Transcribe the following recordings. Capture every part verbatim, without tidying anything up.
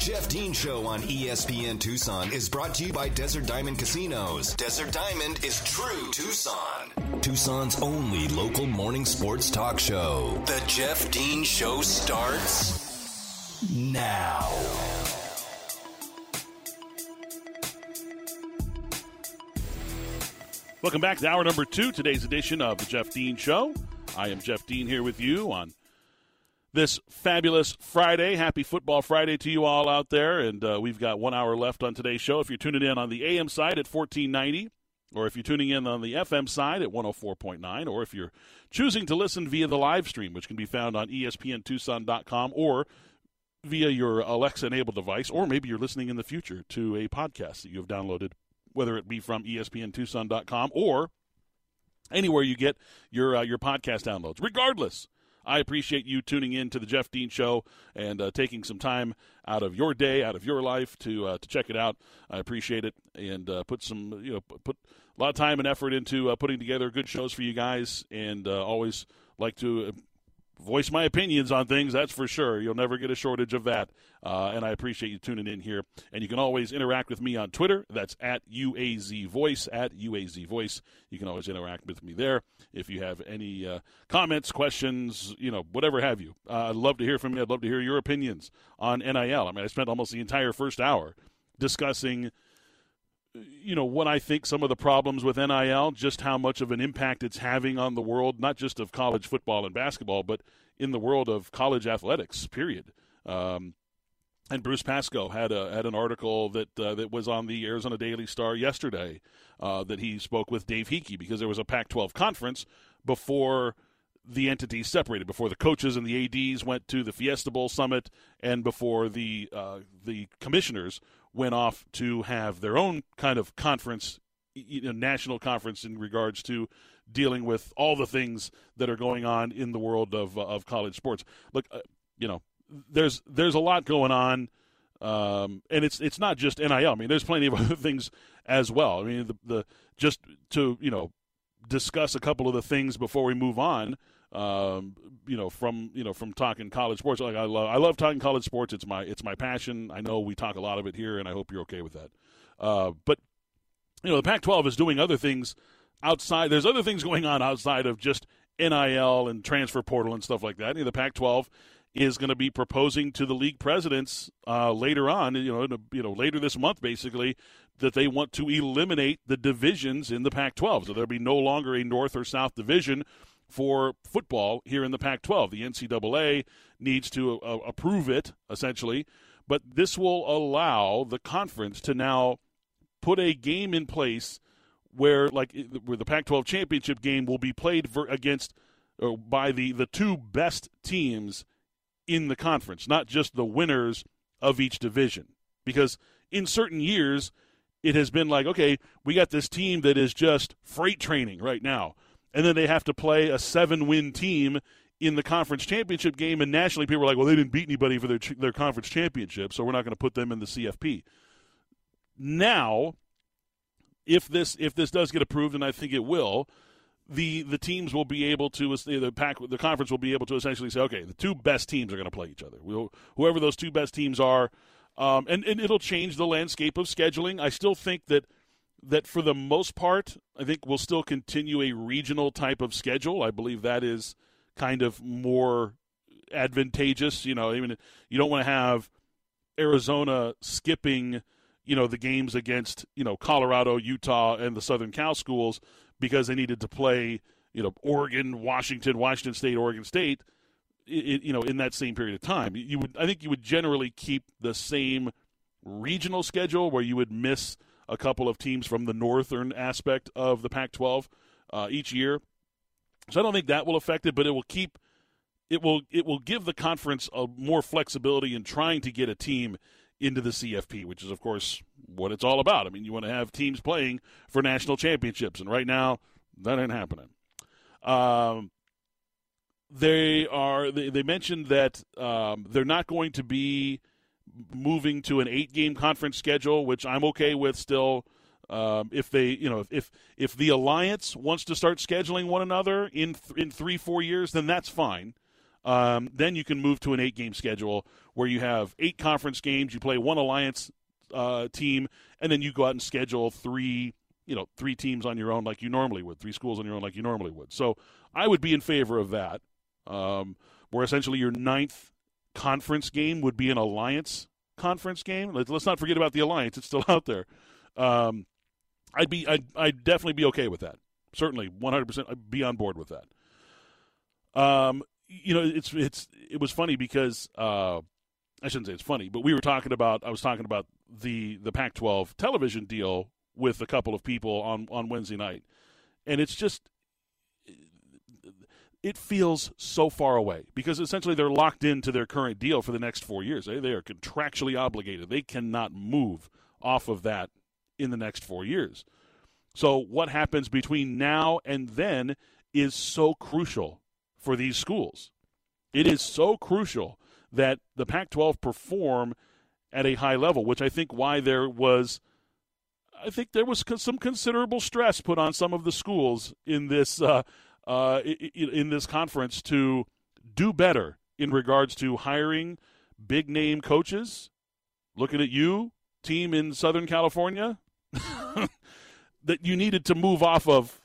Jeff Dean Show on E S P N Tucson is brought to you by Desert Diamond Casinos. Desert Diamond is true Tucson. Tucson's only local morning sports talk show. The Jeff Dean Show starts now. Welcome back to hour number two, today's edition of The Jeff Dean Show. I am Jeff Dean here with you on this fabulous Friday. Happy Football Friday to you all out there. And uh, we've got one hour left on today's show. If you're tuning in on the A M side at fourteen ninety, or if you're tuning in on the F M side at one oh four point nine, or if you're choosing to listen via the live stream, which can be found on E S P N Tucson dot com or via your Alexa-enabled device, or maybe you're listening in the future to a podcast that you have downloaded, whether it be from E S P N Tucson dot com or anywhere you get your uh, your podcast downloads. Regardless, I appreciate you tuning in to the Jeff Dean Show and uh, taking some time out of your day, out of your life to uh, to check it out. I appreciate it, and uh, put some you know put a lot of time and effort into uh, putting together good shows for you guys, and uh, always like to voice my opinions on things, that's for sure. You'll never get a shortage of that, uh, and I appreciate you tuning in here. And you can always interact with me on Twitter. That's at U A Z Voice, at U A Z Voice. You can always interact with me there if you have any uh, comments, questions, you know, whatever have you. Uh, I'd love to hear from you. I'd love to hear your opinions on N I L. I mean, I spent almost the entire first hour discussing, you know, what I think some of the problems with N I L, just how much of an impact it's having on the world, not just of college football and basketball, but in the world of college athletics, period. Um, and Bruce Pascoe had a, had an article that uh, that was on the Arizona Daily Star yesterday uh, that he spoke with Dave Hickey, because there was a Pac twelve conference before the entities separated, before the coaches and the A Ds went to the Fiesta Bowl Summit, and before the uh, the commissioners went off to have their own kind of conference, you know, national conference in regards to dealing with all the things that are going on in the world of uh, of college sports. Look, uh, you know, there's there's a lot going on, um, and it's it's not just N I L. I mean, there's plenty of other things as well. I mean, the, the just to you know discuss a couple of the things before we move on. Um, you know, from you know, from talking college sports, like I love, I love talking college sports. It's my, it's my passion. I know we talk a lot of it here, and I hope you're okay with that. Uh, but you know, the Pac twelve is doing other things outside. There's other things going on outside of just N I L and transfer portal and stuff like that. You know, the Pac twelve is going to be proposing to the league presidents uh, later on, you know, you know, later this month, basically, that they want to eliminate the divisions in the Pac twelve. So there'll be no longer a North or South division for football here in the Pac twelve. The N C double A needs to uh, approve it, essentially, but this will allow the conference to now put a game in place where, like, where the Pac twelve championship game will be played for, against or by the, the two best teams in the conference, not just the winners of each division. Because in certain years, it has been like, okay, we got this team that is just freight training right now, and then they have to play a seven-win team in the conference championship game, and nationally people are like, well, they didn't beat anybody for their their conference championship, so we're not going to put them in the C F P. Now, if this if this does get approved, and I think it will, the the teams will be able to, the pack, the conference will be able to essentially say, okay, the two best teams are going to play each other. We'll, whoever those two best teams are, um, and, and it'll change the landscape of scheduling. I still think that that for the most part, I think we'll still continue a regional type of schedule. I believe that is kind of more advantageous. You know, even you don't want to have Arizona skipping, you know, the games against, you know, Colorado, Utah, and the Southern Cal schools because they needed to play, you know, Oregon, Washington, Washington State, Oregon State, it, you know, in that same period of time. You would, I think you would generally keep the same regional schedule where you would miss – a couple of teams from the northern aspect of the Pac twelve uh, each year, so I don't think that will affect it. But it will keep, it will it will give the conference a more flexibility in trying to get a team into the C F P, which is of course what it's all about. I mean, you want to have teams playing for national championships, and right now that ain't happening. Um, they are they, they mentioned that um, they're not going to be moving to an eight-game conference schedule, which I'm okay with still. Um, if they, you know, if if the alliance wants to start scheduling one another in th- in three, four years, then that's fine. Um, then you can move to an eight-game schedule where you have eight conference games, you play one alliance uh, team, and then you go out and schedule three, you know, three teams on your own like you normally would, three schools on your own like you normally would. So I would be in favor of that, um, where essentially your ninth conference game would be an alliance conference game. Let's not forget about the alliance; it's still out there. Um, I'd be, I'd, I'd definitely be okay with that. Certainly, one hundred percent, I'd be on board with that. Um. You know, it's it's it was funny because uh, I shouldn't say it's funny, but we were talking about I was talking about the the Pac twelve television deal with a couple of people on, on Wednesday night, and it's just it feels so far away because essentially they're locked into their current deal for the next four years. They they are contractually obligated; they cannot move off of that in the next four years. So what happens between now and then is so crucial for these schools. It is so crucial that the Pac twelve perform at a high level, which I think why there was, I think there was some considerable stress put on some of the schools in this uh, uh, in this conference to do better in regards to hiring big name coaches. Looking at you, team in Southern California, that you needed to move off of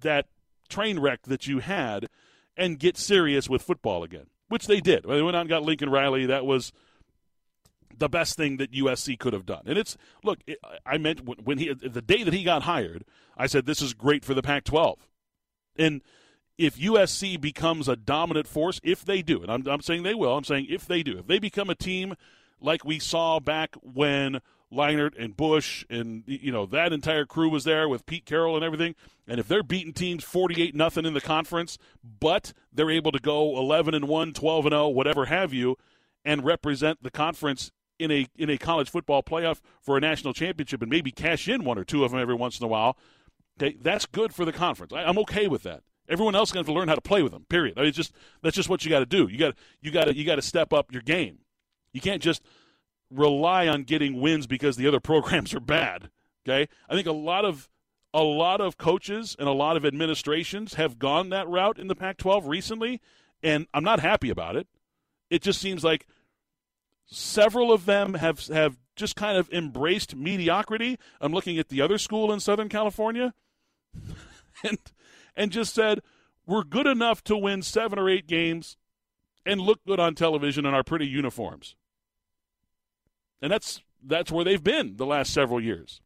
that train wreck that you had and get serious with football again, which they did. They went out and got Lincoln Riley. That was the best thing that U S C could have done. And it's look, it, I meant when he the day that he got hired, I said this is great for the Pac twelve. And if U S C becomes a dominant force, if they do, and I'm, I'm saying they will, I'm saying if they do, if they become a team like we saw back when Leinart and Bush and you know that entire crew was there with Pete Carroll and everything. And if they're beating teams forty-eight nothing in the conference, but they're able to go eleven and one, twelve and oh, whatever have you, and represent the conference in a in a college football playoff for a national championship and maybe cash in one or two of them every once in a while, okay, that's good for the conference. I, I'm okay with that. Everyone else is going to have to learn how to play with them. Period. I mean, it's just that's just what you got to do. You got you got to you got to step up your game. You can't just rely on getting wins because the other programs are bad. Okay, I think a lot of a lot of coaches and a lot of administrations have gone that route in the Pac twelve recently, and I'm not happy about it. It just seems like several of them have have just kind of embraced mediocrity. I'm looking at the other school in Southern California, and and just said we're good enough to win seven or eight games and look good on television in our pretty uniforms. And that's that's where they've been the last several years.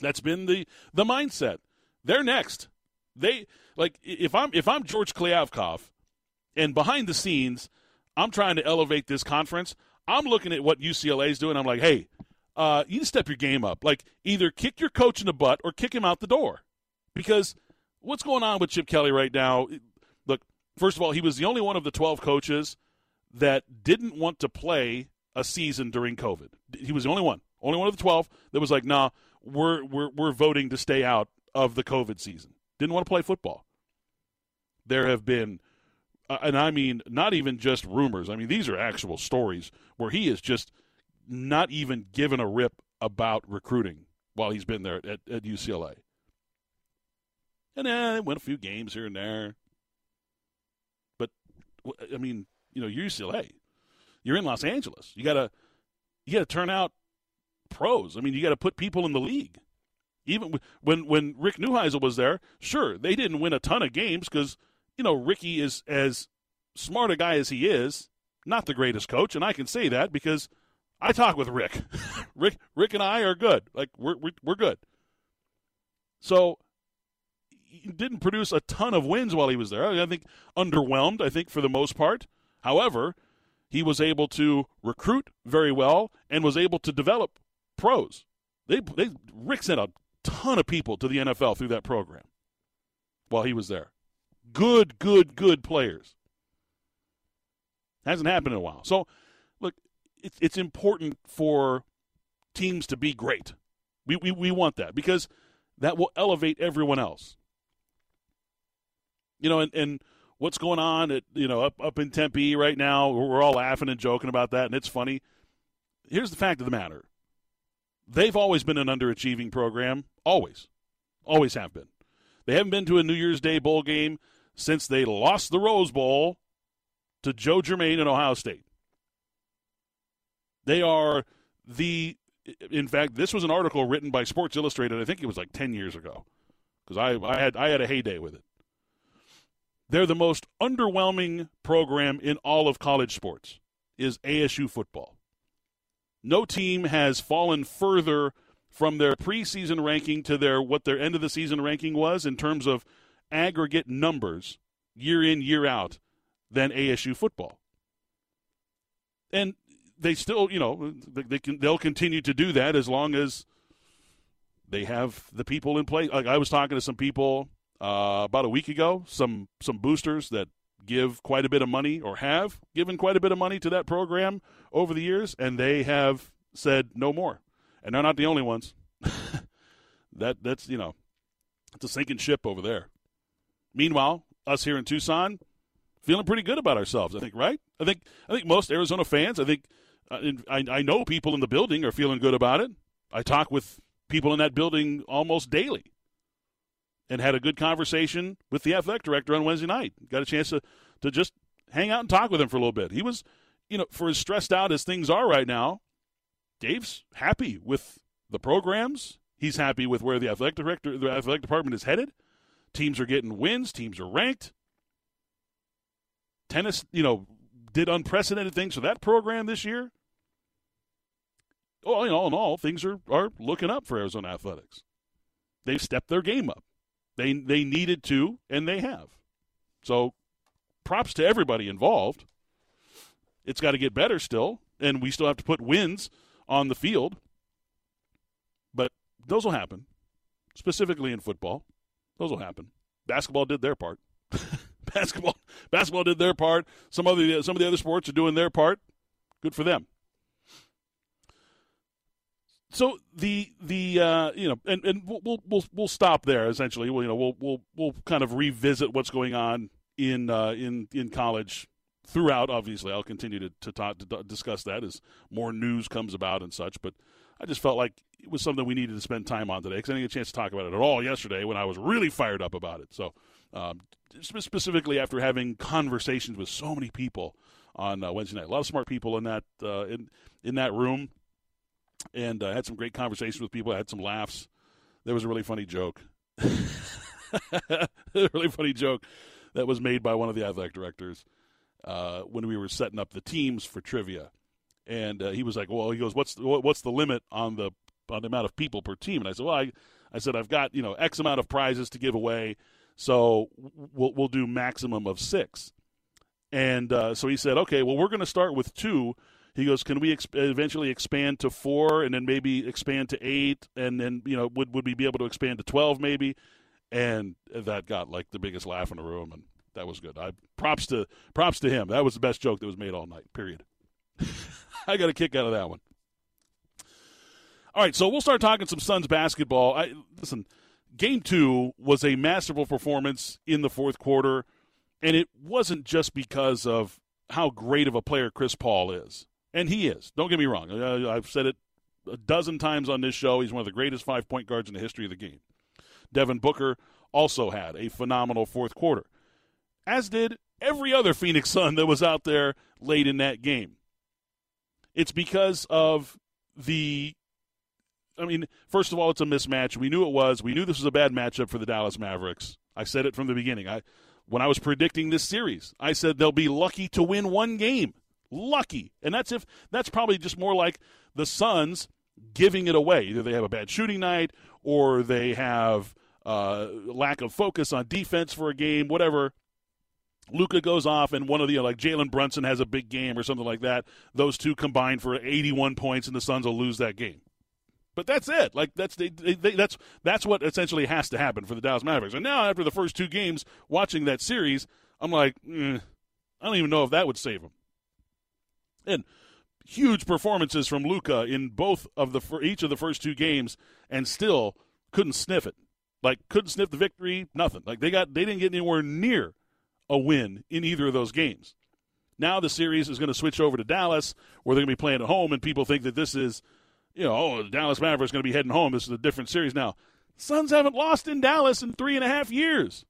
That's been the, the mindset. They're next. They like if I'm if I'm George Klyavkov, and behind the scenes, I'm trying to elevate this conference. I'm looking at what U C L A's doing. I'm like, hey, uh, you need to step your game up. Like either kick your coach in the butt or kick him out the door, because what's going on with Chip Kelly right now? Look, first of all, he was the only one of the twelve coaches that didn't want to play a season during COVID. He was the only one, only one of the twelve that was like, nah, we're, we're, we're voting to stay out of the COVID season. Didn't want to play football. There have been, uh, and I mean, not even just rumors. I mean, these are actual stories where he is just not even given a rip about recruiting while he's been there at, at U C L A. And then eh, went a few games here and there. But, I mean, you know, U C L A. You're in Los Angeles. You gotta, you gotta turn out pros. I mean, you gotta put people in the league. Even when when Rick Neuheisel was there, sure, they didn't win a ton of games because you know Ricky is as smart a guy as he is, not the greatest coach, and I can say that because I talk with Rick. Rick, Rick and I are good. Like we're we're, we're good. So. He didn't produce a ton of wins while he was there. I think underwhelmed. I think for the most part. However. He was able to recruit very well and was able to develop pros. They, they Rick sent a ton of people to the N F L through that program while he was there. Good, good, good players. Hasn't happened in a while. So, look, it's it's important for teams to be great. We we, we want that because that will elevate everyone else. You know, and and. What's going on at you know up up in Tempe right now? We're all laughing and joking about that, and it's funny. Here's the fact of the matter: they've always been an underachieving program, always, always have been. They haven't been to a New Year's Day bowl game since they lost the Rose Bowl to Joe Germain and Ohio State. They are the – in fact, this was an article written by Sports Illustrated, I think it was like ten years ago, because I, I, had, I had a heyday with it. They're the most underwhelming program in all of college sports is A S U football. No team has fallen further from their preseason ranking to their what their end-of-the-season ranking was in terms of aggregate numbers year in, year out than A S U football. And they still, you know, they can, they'll continue to do that as long as they have the people in place. Like I was talking to some people – Uh, about a week ago, some some boosters that give quite a bit of money or have given quite a bit of money to that program over the years, and they have said no more. And they're not the only ones. that That's, you know, it's a sinking ship over there. Meanwhile, us here in Tucson, feeling pretty good about ourselves, I think, right? I think I think most Arizona fans, I think I, I know people in the building are feeling good about it. I talk with people in that building almost daily. And had a good conversation with the athletic director on Wednesday night. Got a chance to, to just hang out and talk with him for a little bit. He was, you know, for as stressed out as things are right now, Dave's happy with the programs. He's happy with where the athletic director, the athletic department is headed. Teams are getting wins. Teams are ranked. Tennis, you know, did unprecedented things for that program this year. All in all, in all things are, are looking up for Arizona athletics. They've stepped their game up. They they needed to, and they have. So props to everybody involved. It's got to get better still, and we still have to put wins on the field. But those will happen, specifically in football. Those will happen. Basketball did their part. basketball basketball did their part. Some other some of the other sports are doing their part. Good for them. So the the uh, you know and, and we'll we'll we'll stop there essentially. We'll, you know we'll we'll we'll kind of revisit what's going on in uh, in in college throughout. Obviously, I'll continue to to, talk, to discuss that as more news comes about and such. But I just felt like it was something we needed to spend time on today because I didn't get a chance to talk about it at all yesterday when I was really fired up about it. So um, specifically after having conversations with so many people on uh, Wednesday night, a lot of smart people in that uh, in in that room. And I uh, had some great conversations with people. I had some laughs. There was a really funny joke. a really funny joke that was made by one of the athletic directors uh, when we were setting up the teams for trivia. And uh, he was like, well, he goes, what's the, what's the limit on the on the amount of people per team? And I said, well, I, I said, I've got, you know, X amount of prizes to give away, so we'll, we'll do maximum of six. And uh, so he said, okay, well, we're going to start with two. He goes, can we ex- eventually expand to four and then maybe expand to eight and then, you know, would, would we be able to expand to twelve maybe? And that got, like, the biggest laugh in the room, and that was good. I props to props to him. That was the best joke that was made all night, period. I got a kick out of that one. All right, so we'll start talking some Suns basketball. I listen, game two was a masterful performance in the fourth quarter, and it wasn't just because of how great of a player Chris Paul is. And he is. Don't get me wrong. I've said it a dozen times on this show. He's one of the greatest five-point guards in the history of the game. Devin Booker also had a phenomenal fourth quarter, as did every other Phoenix Sun that was out there late in that game. It's because of the – I mean, first of all, it's a mismatch. We knew it was. We knew this was a bad matchup for the Dallas Mavericks. I said it from the beginning. I when I was predicting this series, I said they'll be lucky to win one game. Lucky, and that's if that's probably just more like the Suns giving it away. Either they have a bad shooting night, or they have uh, lack of focus on defense for a game. Whatever, Luka goes off, and one of the you know, like Jalen Brunson has a big game or something like that. Those two combined for eighty-one points, and the Suns will lose that game. But that's it. Like that's they, they, that's that's what essentially has to happen for the Dallas Mavericks. And now after the first two games, watching that series, I'm like, mm, I don't even know if that would save them. And huge performances from Luka in both of the for each of the first two games, and still couldn't sniff it. Like couldn't sniff the victory, nothing. Like they got they didn't get anywhere near a win in either of those games. Now the series is going to switch over to Dallas, where they're going to be playing at home, and people think that this is, you know, oh, the Dallas Mavericks going to be heading home. This is a different series now. Suns haven't lost in Dallas in three and a half years,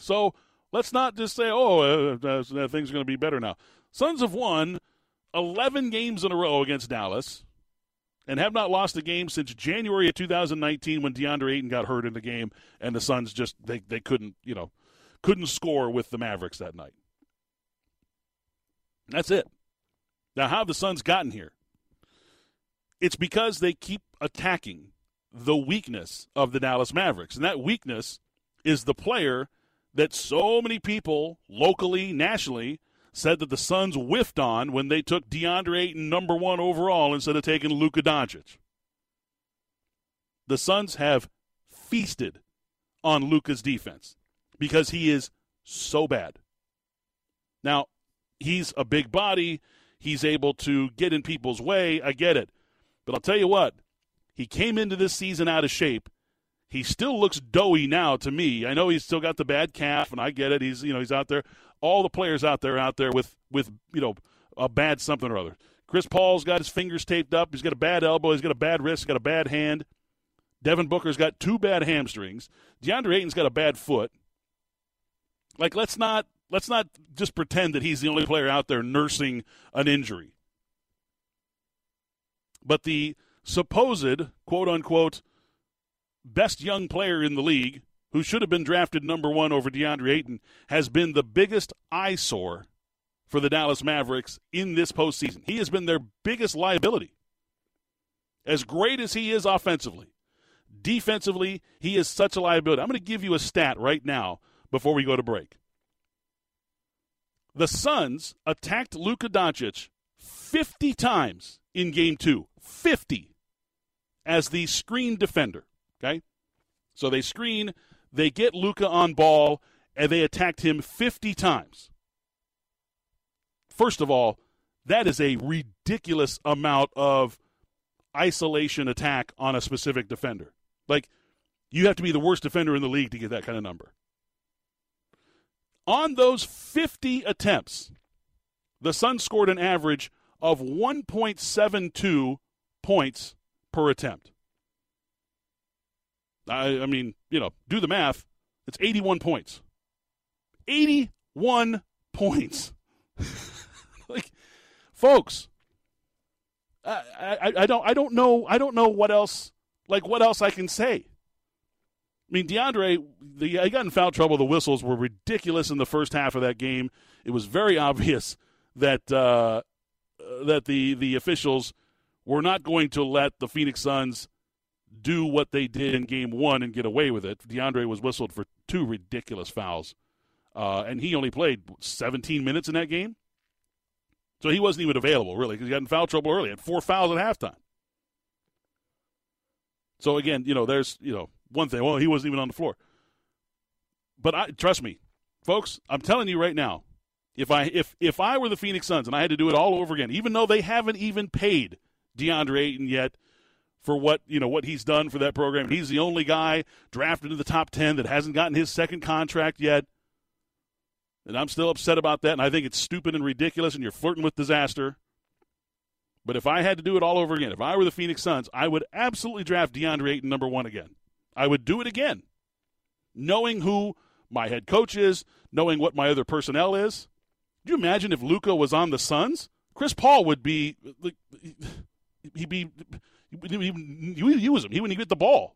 so Let's not just say, oh, uh, uh, things are going to be better now. Suns have won eleven games in a row against Dallas and have not lost a game since January of two thousand nineteen when DeAndre Ayton got hurt in the game, and the Suns just they, they couldn't, you know, couldn't score with the Mavericks that night. That's it. Now, how have the Suns gotten here? It's because they keep attacking the weakness of the Dallas Mavericks, and that weakness is the player that so many people locally, nationally, said that the Suns whiffed on when they took DeAndre Ayton number one overall instead of taking Luka Doncic. The Suns have feasted on Luka's defense because he is so bad. Now, he's a big body. He's able to get in people's way. I get it. But I'll tell you what, he came into this season out of shape. He still looks doughy now to me. I know he's still got the bad calf, and I get it. He's, you know, he's out there. All the players out there, out there with, with you know, a bad something or other. Chris Paul's got his fingers taped up. He's got a bad elbow. He's got a bad wrist. He's got a bad hand. Devin Booker's got two bad hamstrings. DeAndre Ayton's got a bad foot. Like, let's not let's not just pretend that he's the only player out there nursing an injury. But the supposed, quote unquote, best young player in the league, who should have been drafted number one over DeAndre Ayton, has been the biggest eyesore for the Dallas Mavericks in this postseason. He has been their biggest liability. As great as he is offensively, defensively, he is such a liability. I'm going to give you a stat right now before we go to break. The Suns attacked Luka Doncic fifty times in game two. fifty as the screen defender, okay? So they screen, they get Luka on ball, and they attacked him fifty times. First of all, that is a ridiculous amount of isolation attack on a specific defender. Like, you have to be the worst defender in the league to get that kind of number. On those fifty attempts, the Suns scored an average of one point seven two points per attempt. I, I mean, you know, do the math. It's eighty-one points. eighty-one points. Like, folks, I, I, I don't, I don't know, I don't know what else, like, what else I can say. I mean, DeAndre, the, he got in foul trouble. The whistles were ridiculous in the first half of that game. It was very obvious that uh, that the the officials were not going to let the Phoenix Suns do what they did in game one and get away with it. DeAndre was whistled for two ridiculous fouls, uh, and he only played seventeen minutes in that game. So he wasn't even available, really, because he got in foul trouble early. He had four fouls at halftime. So, again, you know, there's, you know, one thing. Well, he wasn't even on the floor. But I, trust me, folks, I'm telling you right now, if I if if I were the Phoenix Suns and I had to do it all over again, even though they haven't even paid DeAndre Ayton yet, for what you know what he's done for that program. He's the only guy drafted to the top ten that hasn't gotten his second contract yet. And I'm still upset about that, and I think it's stupid and ridiculous, and you're flirting with disaster. But if I had to do it all over again, if I were the Phoenix Suns, I would absolutely draft DeAndre Ayton number one again. I would do it again, knowing who my head coach is, knowing what my other personnel is. Could you imagine if Luka was on the Suns? Chris Paul would be – he'd be – You use him. He wouldn't get the ball.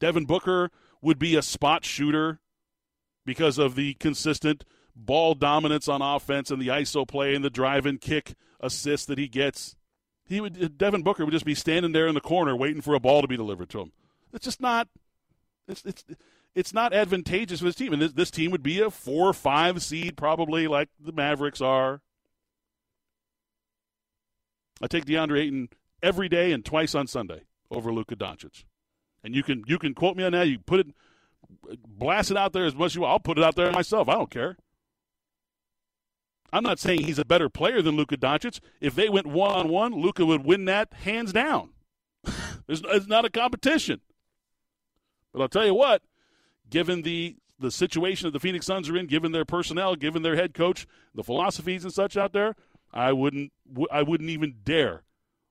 Devin Booker would be a spot shooter because of the consistent ball dominance on offense and the I S O play and the drive and kick assist that he gets. He would Devin Booker would just be standing there in the corner waiting for a ball to be delivered to him. It's just not. It's it's it's not advantageous for this team, and this, this team would be a four or five seed probably, like the Mavericks are. I take DeAndre Ayton every day and twice on Sunday over Luka Doncic. And you can you can quote me on that. You put it, blast it out there as much as you want. I'll put it out there myself. I don't care. I'm not saying he's a better player than Luka Doncic. If they went one-on-one, Luka would win that hands down. There's, it's not a competition. But I'll tell you what, given the, the situation that the Phoenix Suns are in, given their personnel, given their head coach, the philosophies and such out there, I wouldn't I wouldn't even dare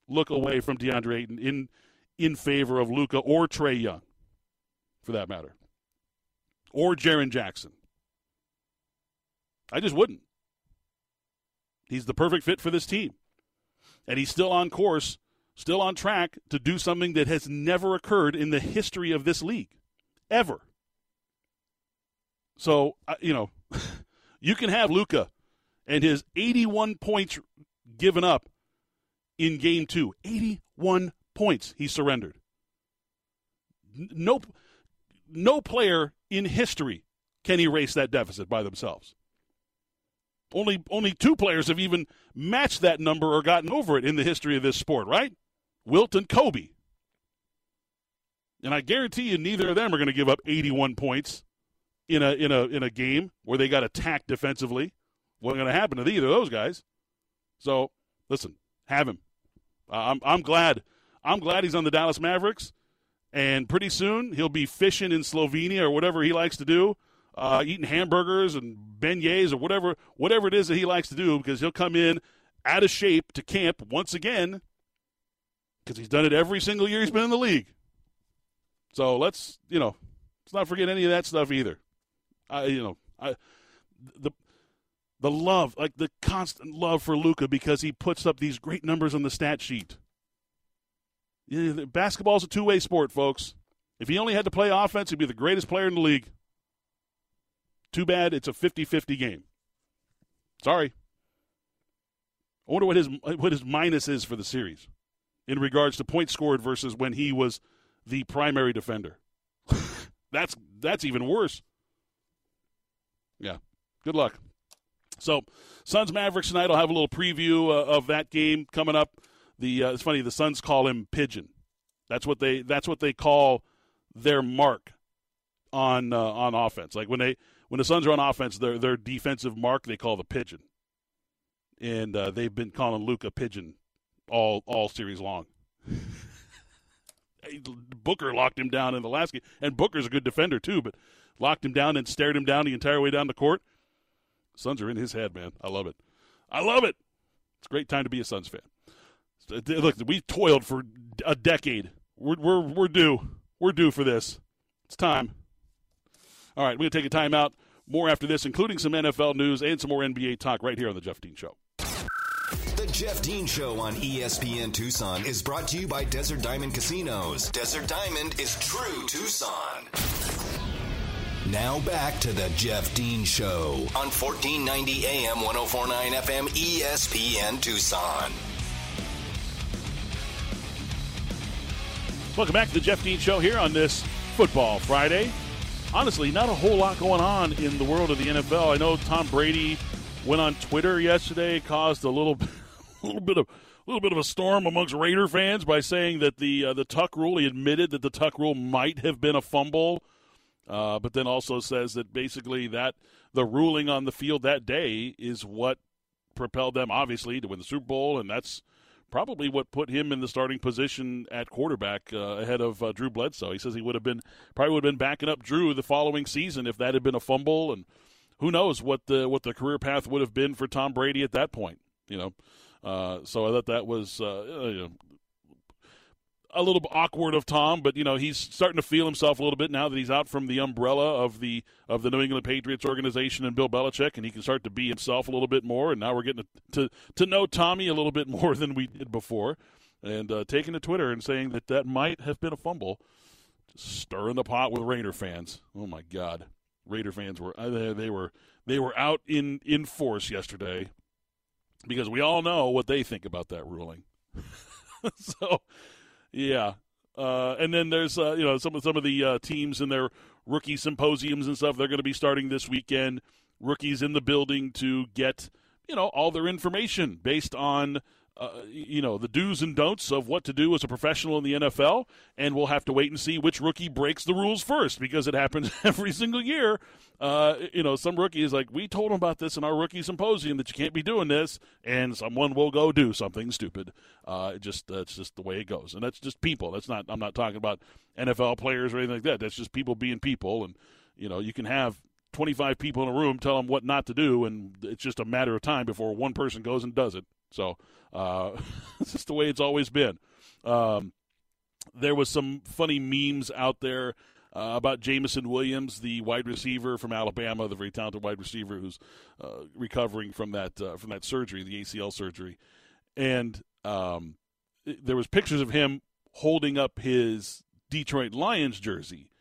look away from DeAndre Ayton in in favor of Luka or Trae Young, for that matter, or Jaren Jackson. I just wouldn't. He's the perfect fit for this team. And he's still on course, still on track to do something that has never occurred in the history of this league, ever. So, you know, you can have Luka and his eighty-one points given up in game two. eighty-one points he surrendered. No, no player in history can erase that deficit by themselves. Only only two players have even matched that number or gotten over it in the history of this sport, right? Wilt and Kobe. And I guarantee you neither of them are going to give up eighty-one points in a in a in a game where they got attacked defensively. What's going to happen to either of those guys? So, listen, have him. Uh, I'm I'm glad I'm glad he's on the Dallas Mavericks, and pretty soon he'll be fishing in Slovenia or whatever he likes to do. Uh, eating hamburgers and beignets or whatever whatever it is that he likes to do, because he'll come in out of shape to camp once again, because he's done it every single year he's been in the league. So let's, you know, let's not forget any of that stuff either. I, you know, I, the the love, like the constant love for Luka, because he puts up these great numbers on the stat sheet. Yeah, basketball's a two-way sport, folks. If he only had to play offense, he'd be the greatest player in the league. Too bad it's a fifty-fifty game. Sorry. I wonder what his what his minus is for the series in regards to points scored versus when he was the primary defender. that's that's even worse. Yeah. Good luck. So, Suns Mavericks tonight. I'll have a little preview uh, of that game coming up. The uh, it's funny, the Suns call him Pigeon. That's what they that's what they call their mark on uh, on offense. Like when they When the Suns are on offense, their their defensive mark they call the Pigeon, and uh, they've been calling Luka Pigeon all all series long. Booker locked him down in the last game, and Booker's a good defender too, but locked him down and stared him down the entire way down the court. Suns are in his head, man. I love it. I love it. It's a great time to be a Suns fan. Look, we toiled for a decade. We're we're we're due. We're due for this. It's time. All right, we're going to take a time out. More after this, including some N F L news and some more N B A talk right here on The Jeff Dean Show. The Jeff Dean Show on E S P N Tucson is brought to you by Desert Diamond Casinos. Desert Diamond is true Tucson. Now back to The Jeff Dean Show on fourteen ninety A M, one oh four point nine F M, E S P N Tucson. Welcome back to The Jeff Dean Show here on this Football Friday. Honestly, not a whole lot going on in the world of the N F L. I know Tom Brady went on Twitter yesterday, caused a little, a little bit of, a little bit of a storm amongst Raider fans by saying that the uh, the Tuck rule. He admitted that the Tuck rule might have been a fumble, uh, but then also says that basically that the ruling on the field that day is what propelled them, obviously, to win the Super Bowl, and that's probably what put him in the starting position at quarterback uh, ahead of uh, Drew Bledsoe. He says he would have been probably would have been backing up Drew the following season if that had been a fumble, and who knows what the what the career path would have been for Tom Brady at that point. You know, uh, so I thought that was uh, you know, a little awkward of Tom, but you know he's starting to feel himself a little bit now that he's out from the umbrella of the of the New England Patriots organization and Bill Belichick, and he can start to be himself a little bit more. And now we're getting to to, to know Tommy a little bit more than we did before, and uh, taking to Twitter and saying that that might have been a fumble, just stirring the pot with Raider fans. Oh my God, Raider fans were they were they were out in in force yesterday, because we all know what they think about that ruling. So. Yeah, uh, and then there's uh, you know some of some of the uh, teams in their rookie symposiums and stuff. They're going to be starting this weekend. Rookies in the building to get you know all their information based on uh, you know the do's and don'ts of what to do as a professional in the N F L. And we'll have to wait and see which rookie breaks the rules first, because it happens every single year. Uh, you know, some rookie is like, we told him about this in our rookie symposium that you can't be doing this, and someone will go do something stupid. Uh, it just that's just the way it goes, and that's just people. That's not I'm not talking about N F L players or anything like that. That's just people being people, and you know, you can have twenty-five people in a room tell them what not to do, and it's just a matter of time before one person goes and does it. So uh, it's just the way it's always been. Um, there was some funny memes out there. uh, about Jamison Williams, the wide receiver from Alabama, the very talented wide receiver who's uh, recovering from that uh, from that surgery, the A C L surgery. And um, there was pictures of him holding up his Detroit Lions jersey.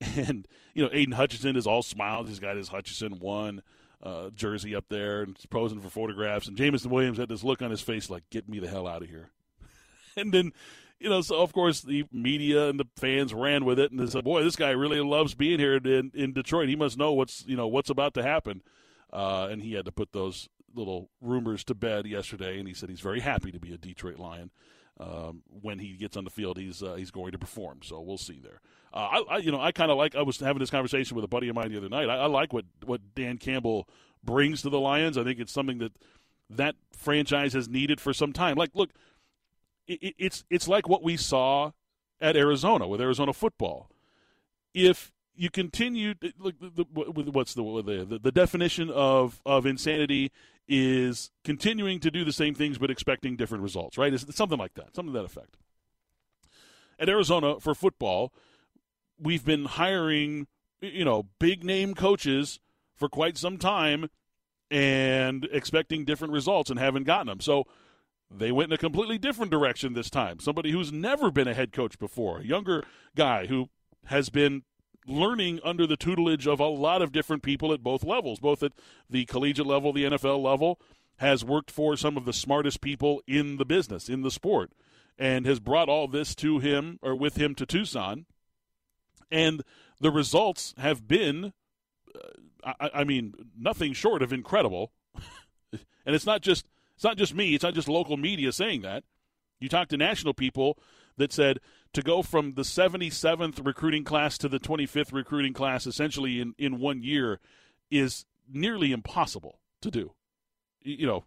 And, you know, Aiden Hutchinson is all smiles. He's got his Hutchinson one uh, jersey up there and he's posing for photographs. And Jamison Williams had this look on his face like, get me the hell out of here. And then, you know, so, of course, the media and the fans ran with it. And they said, boy, this guy really loves being here in, in Detroit. He must know what's, you know, what's about to happen. Uh, and he had to put those little rumors to bed yesterday. And he said he's very happy to be a Detroit Lion. Um, when he gets on the field, he's uh, he's going to perform. So we'll see there. Uh, I, I you know I kind of like I was having this conversation with a buddy of mine the other night. I, I like what, what Dan Campbell brings to the Lions. I think it's something that that franchise has needed for some time. Like, look, it, it's it's like what we saw at Arizona with Arizona football. If you continue, look, the, the, what's the, the the definition of of insanity? Is continuing to do the same things but expecting different results, right? It's something like that, something to that effect. At Arizona, for football, we've been hiring, you know, big-name coaches for quite some time and expecting different results and haven't gotten them. So they went in a completely different direction this time. Somebody who's never been a head coach before, a younger guy who has been learning under the tutelage of a lot of different people at both levels, both at the collegiate level, the N F L level, has worked for some of the smartest people in the business, in the sport, and has brought all this to him or with him to Tucson. And the results have been, uh, I, I mean, nothing short of incredible. And it's not just it's not just me. It's not just local media saying that. You talk to national people that said to go from the seventy-seventh recruiting class to the twenty-fifth recruiting class essentially in, in one year is nearly impossible to do. You know,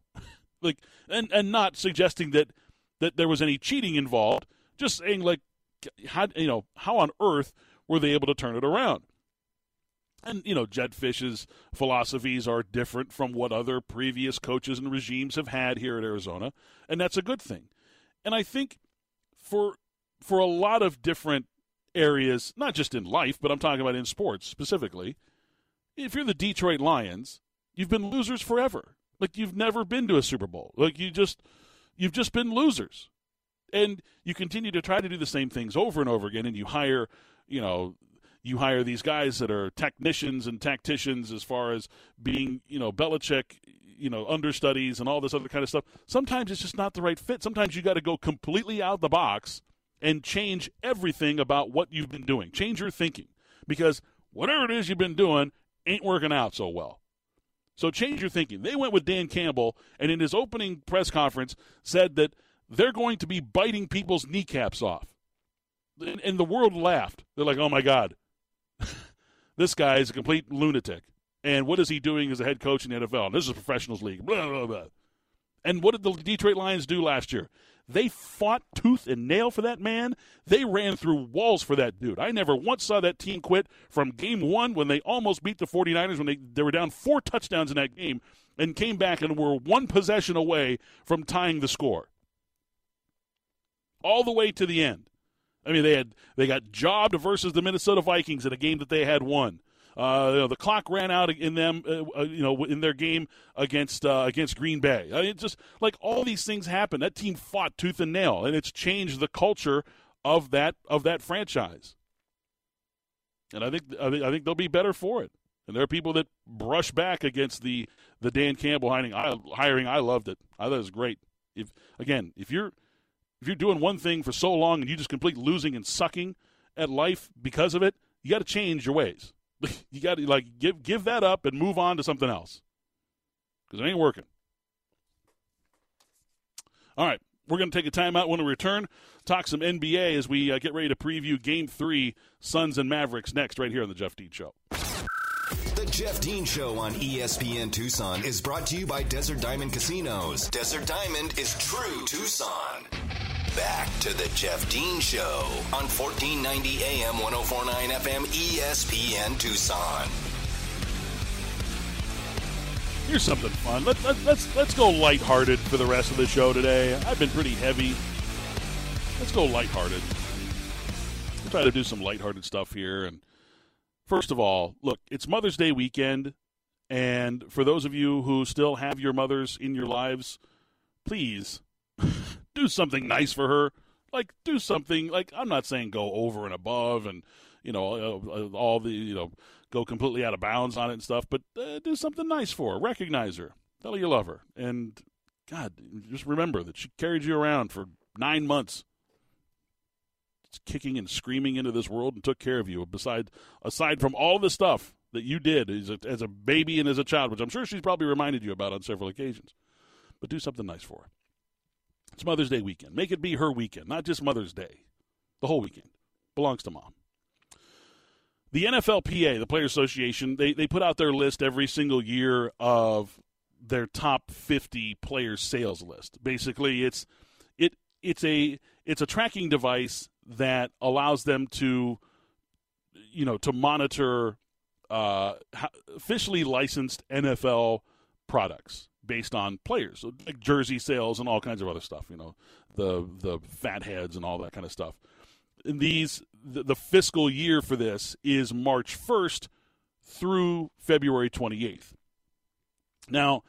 like, and, and not suggesting that, that there was any cheating involved, just saying, like, how, you know, how on earth were they able to turn it around? And, you know, Jed Fish's philosophies are different from what other previous coaches and regimes have had here at Arizona, and that's a good thing. And I think for for a lot of different areas, not just in life, but I'm talking about in sports specifically, if you're the Detroit Lions, you've been losers forever. Like, you've never been to a Super Bowl. Like, you just, you've just been losers. And you continue to try to do the same things over and over again, and you hire, you know, you hire these guys that are technicians and tacticians as far as being, you know, Belichick, you know, understudies and all this other kind of stuff. Sometimes it's just not the right fit. Sometimes you got to go completely out of the box and change everything about what you've been doing. Change your thinking, because whatever it is you've been doing ain't working out so well. So change your thinking. They went with Dan Campbell, and in his opening press conference said that they're going to be biting people's kneecaps off. And, and the world laughed. They're like, oh, my God, this guy is a complete lunatic. And what is he doing as a head coach in the N F L? And this is a professionals league, blah, blah, blah. And what did the Detroit Lions do last year? They fought tooth and nail for that man. They ran through walls for that dude. I never once saw that team quit from game one when they almost beat the forty-niners when they, they were down four touchdowns in that game and came back and were one possession away from tying the score. All the way to the end. I mean, they had they got jobbed versus the Minnesota Vikings in a game that they had won. Uh, you know, the clock ran out in them, uh, you know, in their game against uh, against Green Bay. I mean, it's just like all these things happen. That team fought tooth and nail, and it's changed the culture of that of that franchise. And I think I think, I think they'll be better for it. And there are people that brush back against the, the Dan Campbell hiring. I, hiring. I loved it. I thought it was great. If again, if you're if you're doing one thing for so long and you just complete losing and sucking at life because of it, you got to change your ways. You got to, like, give give that up and move on to something else, because it ain't working. All right, we're going to take a timeout. When we return, talk some N B A as we uh, get ready to preview Game three, Suns and Mavericks, next right here on The Jeff Dean Show. The Jeff Dean Show on E S P N Tucson is brought to you by Desert Diamond Casinos. Desert Diamond is true Tucson. Back to the Jeff Dean Show on fourteen ninety A M, one oh four point nine F M, E S P N Tucson. Here's something fun. Let, let, let's let's go lighthearted for the rest of the show today. I've been pretty heavy. Let's go lighthearted. try to do some lighthearted stuff here. And first of all, look, it's Mother's Day weekend, and for those of you who still have your mothers in your lives, please do something nice for her. Like, do something. Like, I'm not saying go over and above and, you know, all the, you know, go completely out of bounds on it and stuff, but uh, do something nice for her. Recognize her. Tell her you love her. And, God, just remember that she carried you around for nine months, kicking and screaming into this world, and took care of you. Beside, aside from all the stuff that you did as a, as a baby and as a child, which I'm sure she's probably reminded you about on several occasions. But do something nice for her. It's Mother's Day weekend. Make it be her weekend, not just Mother's Day. The whole weekend belongs to Mom. The N F L P A, the Players Association, they, they put out their list every single year of their top fifty players' sales list. Basically, it's it it's a it's a tracking device that allows them to, you know, to monitor uh, officially licensed N F L products based on players, so like jersey sales and all kinds of other stuff, you know, the the fat heads and all that kind of stuff. And these the, the fiscal year for this is March first through February twenty-eighth. Now,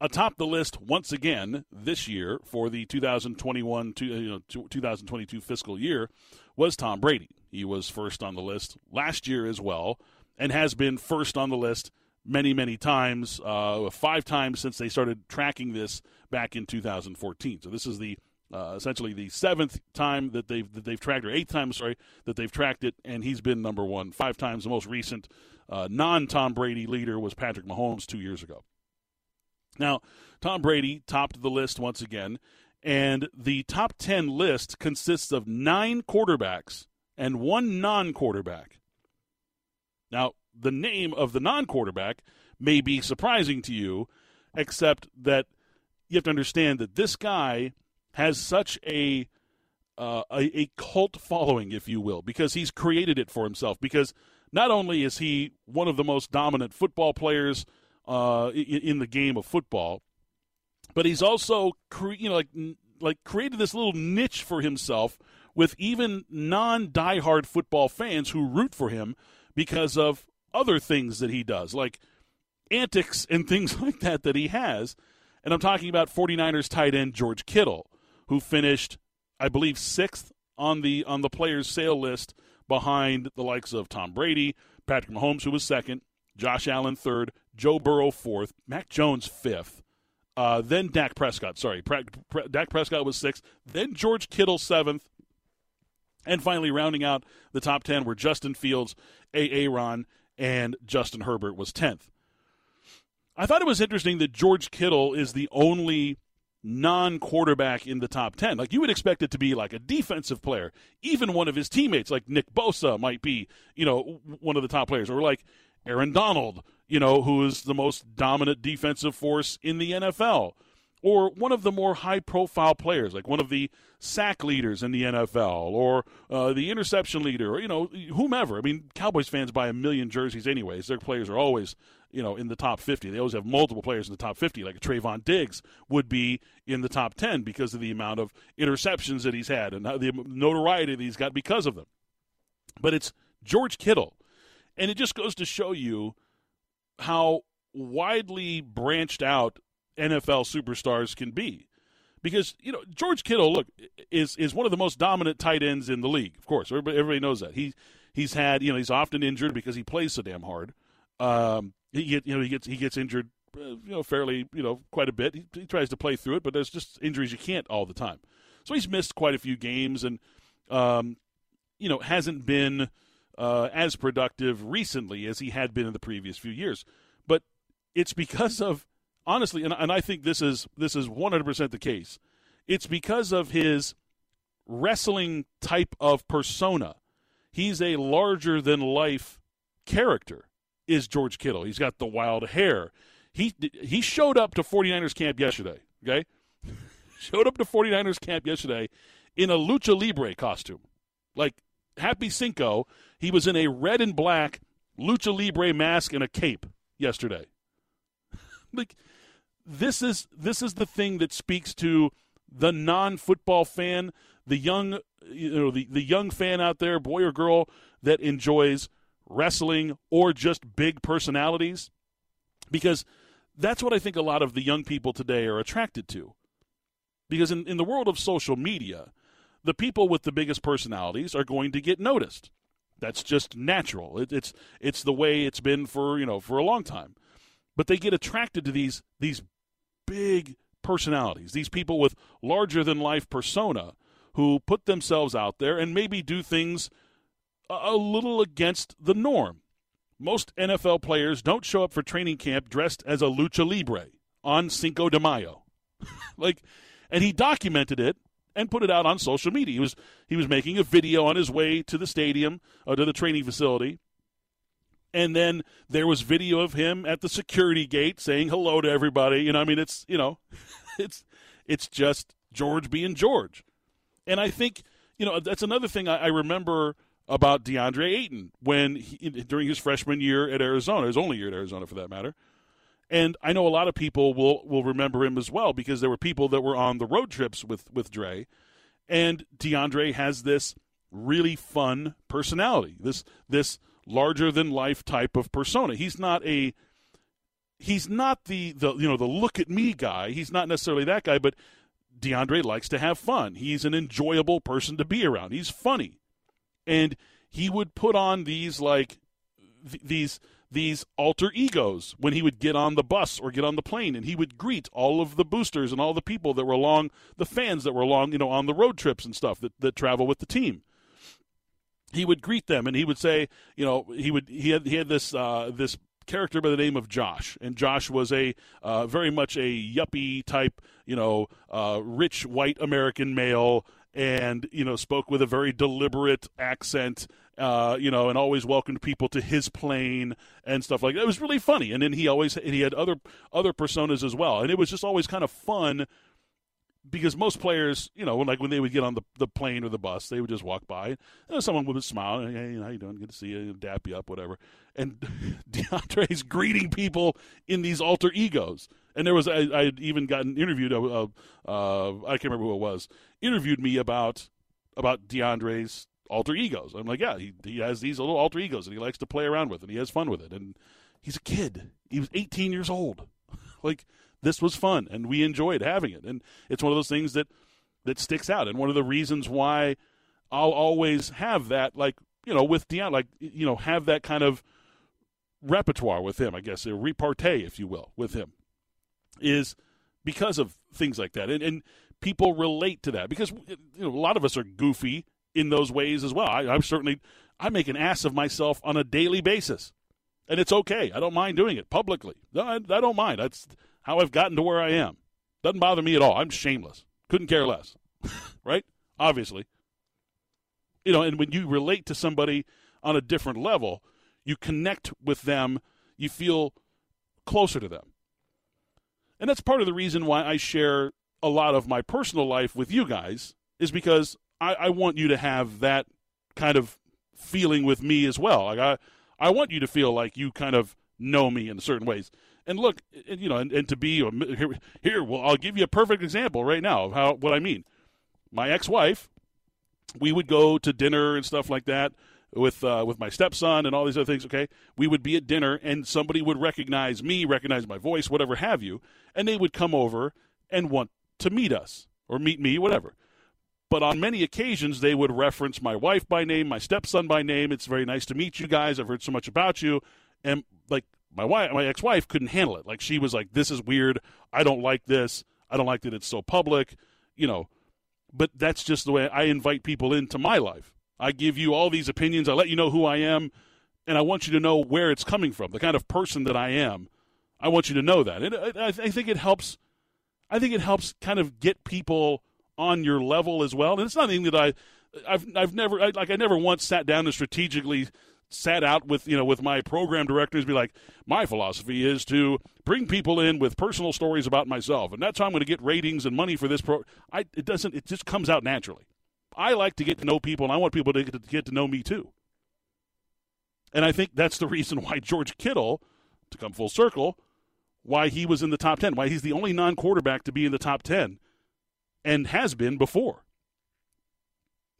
atop the list once again this year for the twenty twenty-one, you know, twenty twenty-two fiscal year was Tom Brady. He was first on the list last year as well, and has been first on the list many, many times, uh, five times since they started tracking this back in two thousand fourteen. So this is the uh, essentially the seventh time that they've that they've tracked, or eighth time, sorry, that they've tracked it, and he's been number one five times. The most recent uh, non-Tom Brady leader was Patrick Mahomes two years ago. Now, Tom Brady topped the list once again, and the top ten list consists of nine quarterbacks and one non-quarterback. Now, the name of the non-quarterback may be surprising to you, except that you have to understand that this guy has such a uh, a, a cult following, if you will, because he's created it for himself. Because not only is he one of the most dominant football players Uh, in, in the game of football, but he's also cre- you know like like created this little niche for himself with even non-diehard football fans who root for him because of other things that he does, like antics and things like that that he has. And I'm talking about forty-niners tight end George Kittle, who finished, I believe, sixth on the on the players' sale list behind the likes of Tom Brady, Patrick Mahomes, who was second, Josh Allen third, Joe Burrow fourth, Mac Jones fifth, uh, then Dak Prescott. Sorry, Pre- Pre- Dak Prescott was sixth, then George Kittle seventh, and finally rounding out the top ten were Justin Fields, Aaron, and Justin Herbert was tenth. I thought it was interesting that George Kittle is the only non-quarterback in the top ten. Like, you would expect it to be like a defensive player. Even one of his teammates, like Nick Bosa, might be, you know, one of the top players, or like Aaron Donald, you know, who is the most dominant defensive force in the N F L, or one of the more high-profile players, like one of the sack leaders in the N F L, or uh, the interception leader, or, you know, whomever. I mean, Cowboys fans buy a million jerseys anyways. Their players are always, you know, in the top fifty. They always have multiple players in the top fifty, like Trayvon Diggs would be in the top ten because of the amount of interceptions that he's had and the notoriety that he's got because of them. But it's George Kittle. And it just goes to show you how widely branched out N F L superstars can be. Because, you know, George Kittle, look, is is one of the most dominant tight ends in the league, of course. Everybody, everybody knows that. He he's had, you know, he's often injured because he plays so damn hard. Um, he get, you know, he gets he gets injured, you know, fairly, you know, quite a bit. He, he tries to play through it, but there's just injuries you can't all the time. So he's missed quite a few games and, um, you know, hasn't been – Uh, as productive recently as he had been in the previous few years. But it's because of, honestly, and, and I think this is this is one hundred percent the case, it's because of his wrestling type of persona. He's a larger-than-life character, is George Kittle. He's got the wild hair. He, he showed up to 49ers camp yesterday, okay? showed up to 49ers camp yesterday in a Lucha Libre costume. Like, Happy Cinco, he was in a red and black Lucha Libre mask and a cape yesterday. Like, this is this is the thing that speaks to the non-football fan, the young, you know, the, the young fan out there, boy or girl, that enjoys wrestling or just big personalities, because that's what I think a lot of the young people today are attracted to. Because in, in the world of social media, the people with the biggest personalities are going to get noticed. That's just natural. It, it's it's the way it's been for, you know, for a long time. But they get attracted to these these big personalities, these people with larger-than-life persona who put themselves out there and maybe do things a little against the norm. Most N F L players don't show up for training camp dressed as a Lucha Libre on Cinco de Mayo. Like, and he documented it and put it out on social media. He was he was making a video on his way to the stadium, or to the training facility. And then there was video of him at the security gate saying hello to everybody. You know, I mean, it's, you know, it's it's just George being George. And I think, you know, that's another thing I, I remember about DeAndre Ayton when he, during his freshman year at Arizona, his only year at Arizona for that matter. And I know a lot of people will, will remember him as well, because there were people that were on the road trips with, with Dre. And DeAndre has this really fun personality, this this larger-than-life type of persona. He's not a he's not the, the you know the look-at-me guy. He's not necessarily that guy, but DeAndre likes to have fun. He's an enjoyable person to be around. He's funny. And he would put on these, like, th- these – these alter egos when he would get on the bus or get on the plane, and he would greet all of the boosters and all the people that were along, the fans that were along, you know, on the road trips and stuff that, that travel with the team. He would greet them, and he would say, you know, he would he had he had this uh, this character by the name of Josh, and Josh was a uh, very much a yuppie type, you know, uh, rich white American male, and you know spoke with a very deliberate accent. Uh, you know, and always welcomed people to his plane and stuff like that. It was really funny. And then he always and he had other other personas as well. And it was just always kind of fun, because most players, you know, like when they would get on the, the plane or the bus, they would just walk by. And someone would smile. Hey, how you doing? Good to see you. Dap you up, whatever. And DeAndre's greeting people in these alter egos. And there was, I, I had even gotten interviewed, uh, uh, I can't remember who it was, interviewed me about about DeAndre's alter egos. I'm like, yeah, he, he has these little alter egos that he likes to play around with, and he has fun with it. And he's a kid. He was eighteen years old. Like, this was fun, and we enjoyed having it. And it's one of those things that, that sticks out, and one of the reasons why I'll always have that, like, you know, with Deion, like, you know, have that kind of repertoire with him, I guess, a repartee, if you will, with him, is because of things like that. And, and people relate to that, because you know, a lot of us are goofy in those ways as well. I, I'm certainly, I make an ass of myself on a daily basis, and it's okay. I don't mind doing it publicly. I, I don't mind. That's how I've gotten to where I am. Doesn't bother me at all. I'm shameless. Couldn't care less, right? Obviously. You know, and when you relate to somebody on a different level, you connect with them, you feel closer to them. And that's part of the reason why I share a lot of my personal life with you guys, is because I, I want you to have that kind of feeling with me as well. Like I, I want you to feel like you kind of know me in certain ways. And look, and, you know, and, and to be here, here, well, I'll give you a perfect example right now of how what I mean. My ex-wife, we would go to dinner and stuff like that with uh, with my stepson and all these other things. Okay, we would be at dinner, and somebody would recognize me, recognize my voice, whatever have you, and they would come over and want to meet us or meet me, whatever. But on many occasions, they would reference my wife by name, my stepson by name. It's very nice to meet you guys. I've heard so much about you. And, like, my wife, my ex-wife couldn't handle it. Like, she was like, this is weird. I don't like this. I don't like that it's so public, you know. But that's just the way I invite people into my life. I give you all these opinions. I let you know who I am, and I want you to know where it's coming from, the kind of person that I am. I want you to know that. And I, I think it helps. I think it helps kind of get people on your level as well. And it's nothing that I, I've, I've never, I, like I never once sat down and strategically sat out with, you know, with my program directors, be like, my philosophy is to bring people in with personal stories about myself, and that's how I'm going to get ratings and money for this pro. I, it doesn't, it just comes out naturally. I like to get to know people, and I want people to get to, get to know me too. And I think that's the reason why George Kittle, to come full circle, why he was in the top ten, why he's the only non-quarterback to be in the top ten. And has been before.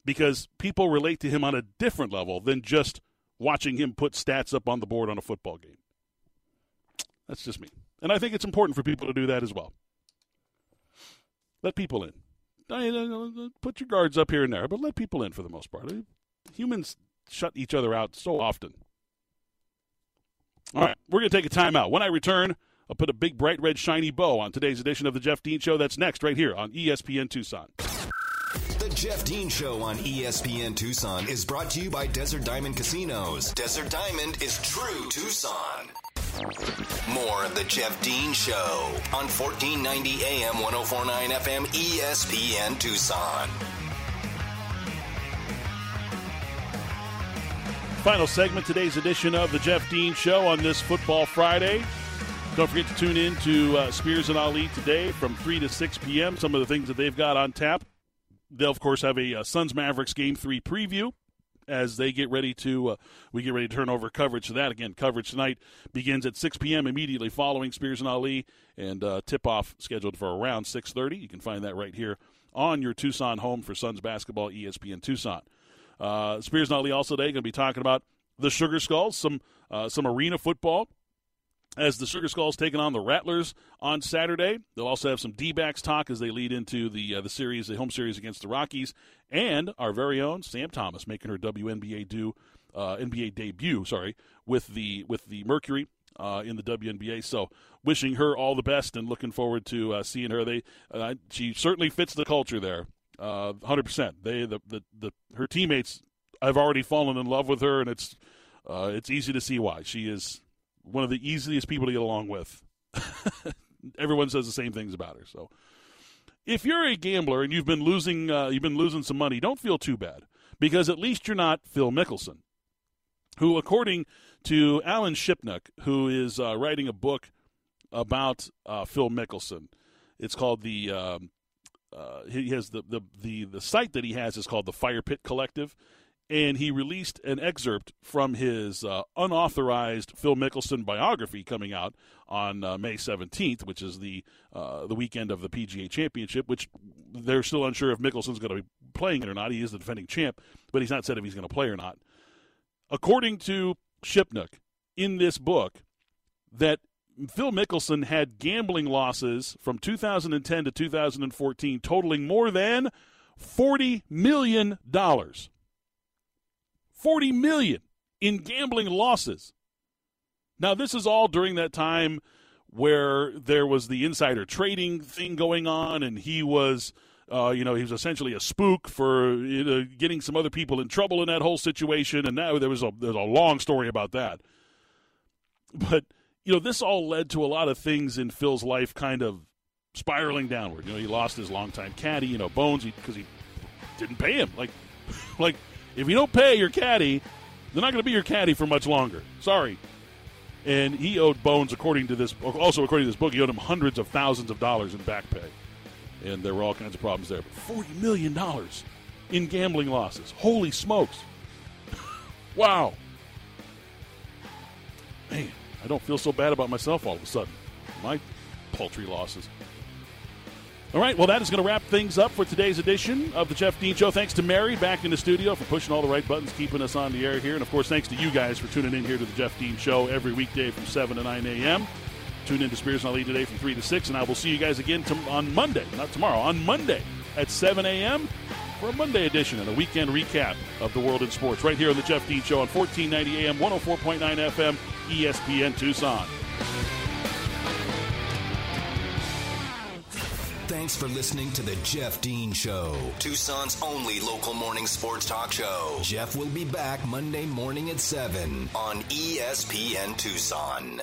because people relate to him on a different level than just watching him put stats up on the board on a football game. That's just me. And I think it's important for people to do that as well. Let people in. Put your guards up here and there, but let people in for the most part. Humans shut each other out so often. All right, we're going to take a timeout. When I return, I'll put a big, bright, red, shiny bow on today's edition of The Jeff Dean Show. That's next right here on E S P N Tucson. The Jeff Dean Show on E S P N Tucson is brought to you by Desert Diamond Casinos. Desert Diamond is true Tucson. More of The Jeff Dean Show on fourteen ninety A M, one oh four point nine F M, E S P N Tucson. Final segment, today's edition of The Jeff Dean Show on this Football Friday. Don't forget to tune in to uh, Spears and Ali today from three to six p.m. Some of the things that they've got on tap. They'll, of course, have a uh, Suns-Mavericks Game three preview as they get ready to, uh, we get ready to turn over coverage to that. Again, coverage tonight begins at six p.m. immediately following Spears and Ali, and uh, tip-off scheduled for around six thirty. You can find that right here on your Tucson home for Suns basketball, E S P N Tucson. Uh, Spears and Ali also today going to be talking about the Sugar Skulls, some uh, some arena football, as the Sugar Skulls taking on the Rattlers on Saturday. They'll also have some D-backs talk as they lead into the uh, the series, the home series against the Rockies, and our very own Sam Thomas making her W N B A do uh, N B A debut. Sorry, with the with the Mercury uh, in the W N B A. So wishing her all the best and looking forward to uh, seeing her. They uh, she certainly fits the culture there. Uh, one hundred percent. They, the, the, the, her teammates have already fallen in love with her, and it's, uh, it's easy to see why. She is one of the easiest people to get along with. Everyone says the same things about her. So, if you're a gambler and you've been losing, uh, you've been losing some money, don't feel too bad, because at least you're not Phil Mickelson, who, according to Alan Shipnick, who is uh, writing a book about uh, Phil Mickelson, it's called the. Um, Uh, he has the, the, the, the site that he has is called the Fire Pit Collective, and he released an excerpt from his uh, unauthorized Phil Mickelson biography coming out on uh, May seventeenth, which is the uh, the weekend of the P G A Championship, which they're still unsure if Mickelson's going to be playing it or not. He is the defending champ, but he's not said if he's going to play or not. According to Shipnick, in this book, that Phil Mickelson had gambling losses from two thousand ten to two thousand fourteen totaling more than forty million dollars. forty million dollars in gambling losses. Now, this is all during that time where there was the insider trading thing going on, and he was, uh, you know, he was essentially a spook for you know, getting some other people in trouble in that whole situation, and now there was a, there's a long story about that. But you know, this all led to a lot of things in Phil's life kind of spiraling downward. You know, he lost his longtime caddy, you know, Bones, because he, he didn't pay him. Like, like if you don't pay your caddy, they're not going to be your caddy for much longer. Sorry. And he owed Bones, according to this, also according to this book, he owed him hundreds of thousands of dollars in back pay. And there were all kinds of problems there. But forty million dollars in gambling losses. Holy smokes. Wow. Man. I don't feel so bad about myself all of a sudden. My paltry losses. All right, well, that is going to wrap things up for today's edition of the Jeff Dean Show. Thanks to Mary back in the studio for pushing all the right buttons, keeping us on the air here. And, of course, thanks to you guys for tuning in here to the Jeff Dean Show every weekday from seven to nine a.m. Tune in to Spears and Ali today from three to six, and I will see you guys again to- on Monday, not tomorrow, on Monday at seven a.m. for a Monday edition and a weekend recap of the world in sports right here on the Jeff Dean Show on fourteen ninety A M, one oh four point nine F M, E S P N Tucson. Thanks for listening to the Jeff Dean Show, Tucson's only local morning sports talk show. Jeff will be back Monday morning at seven on E S P N Tucson.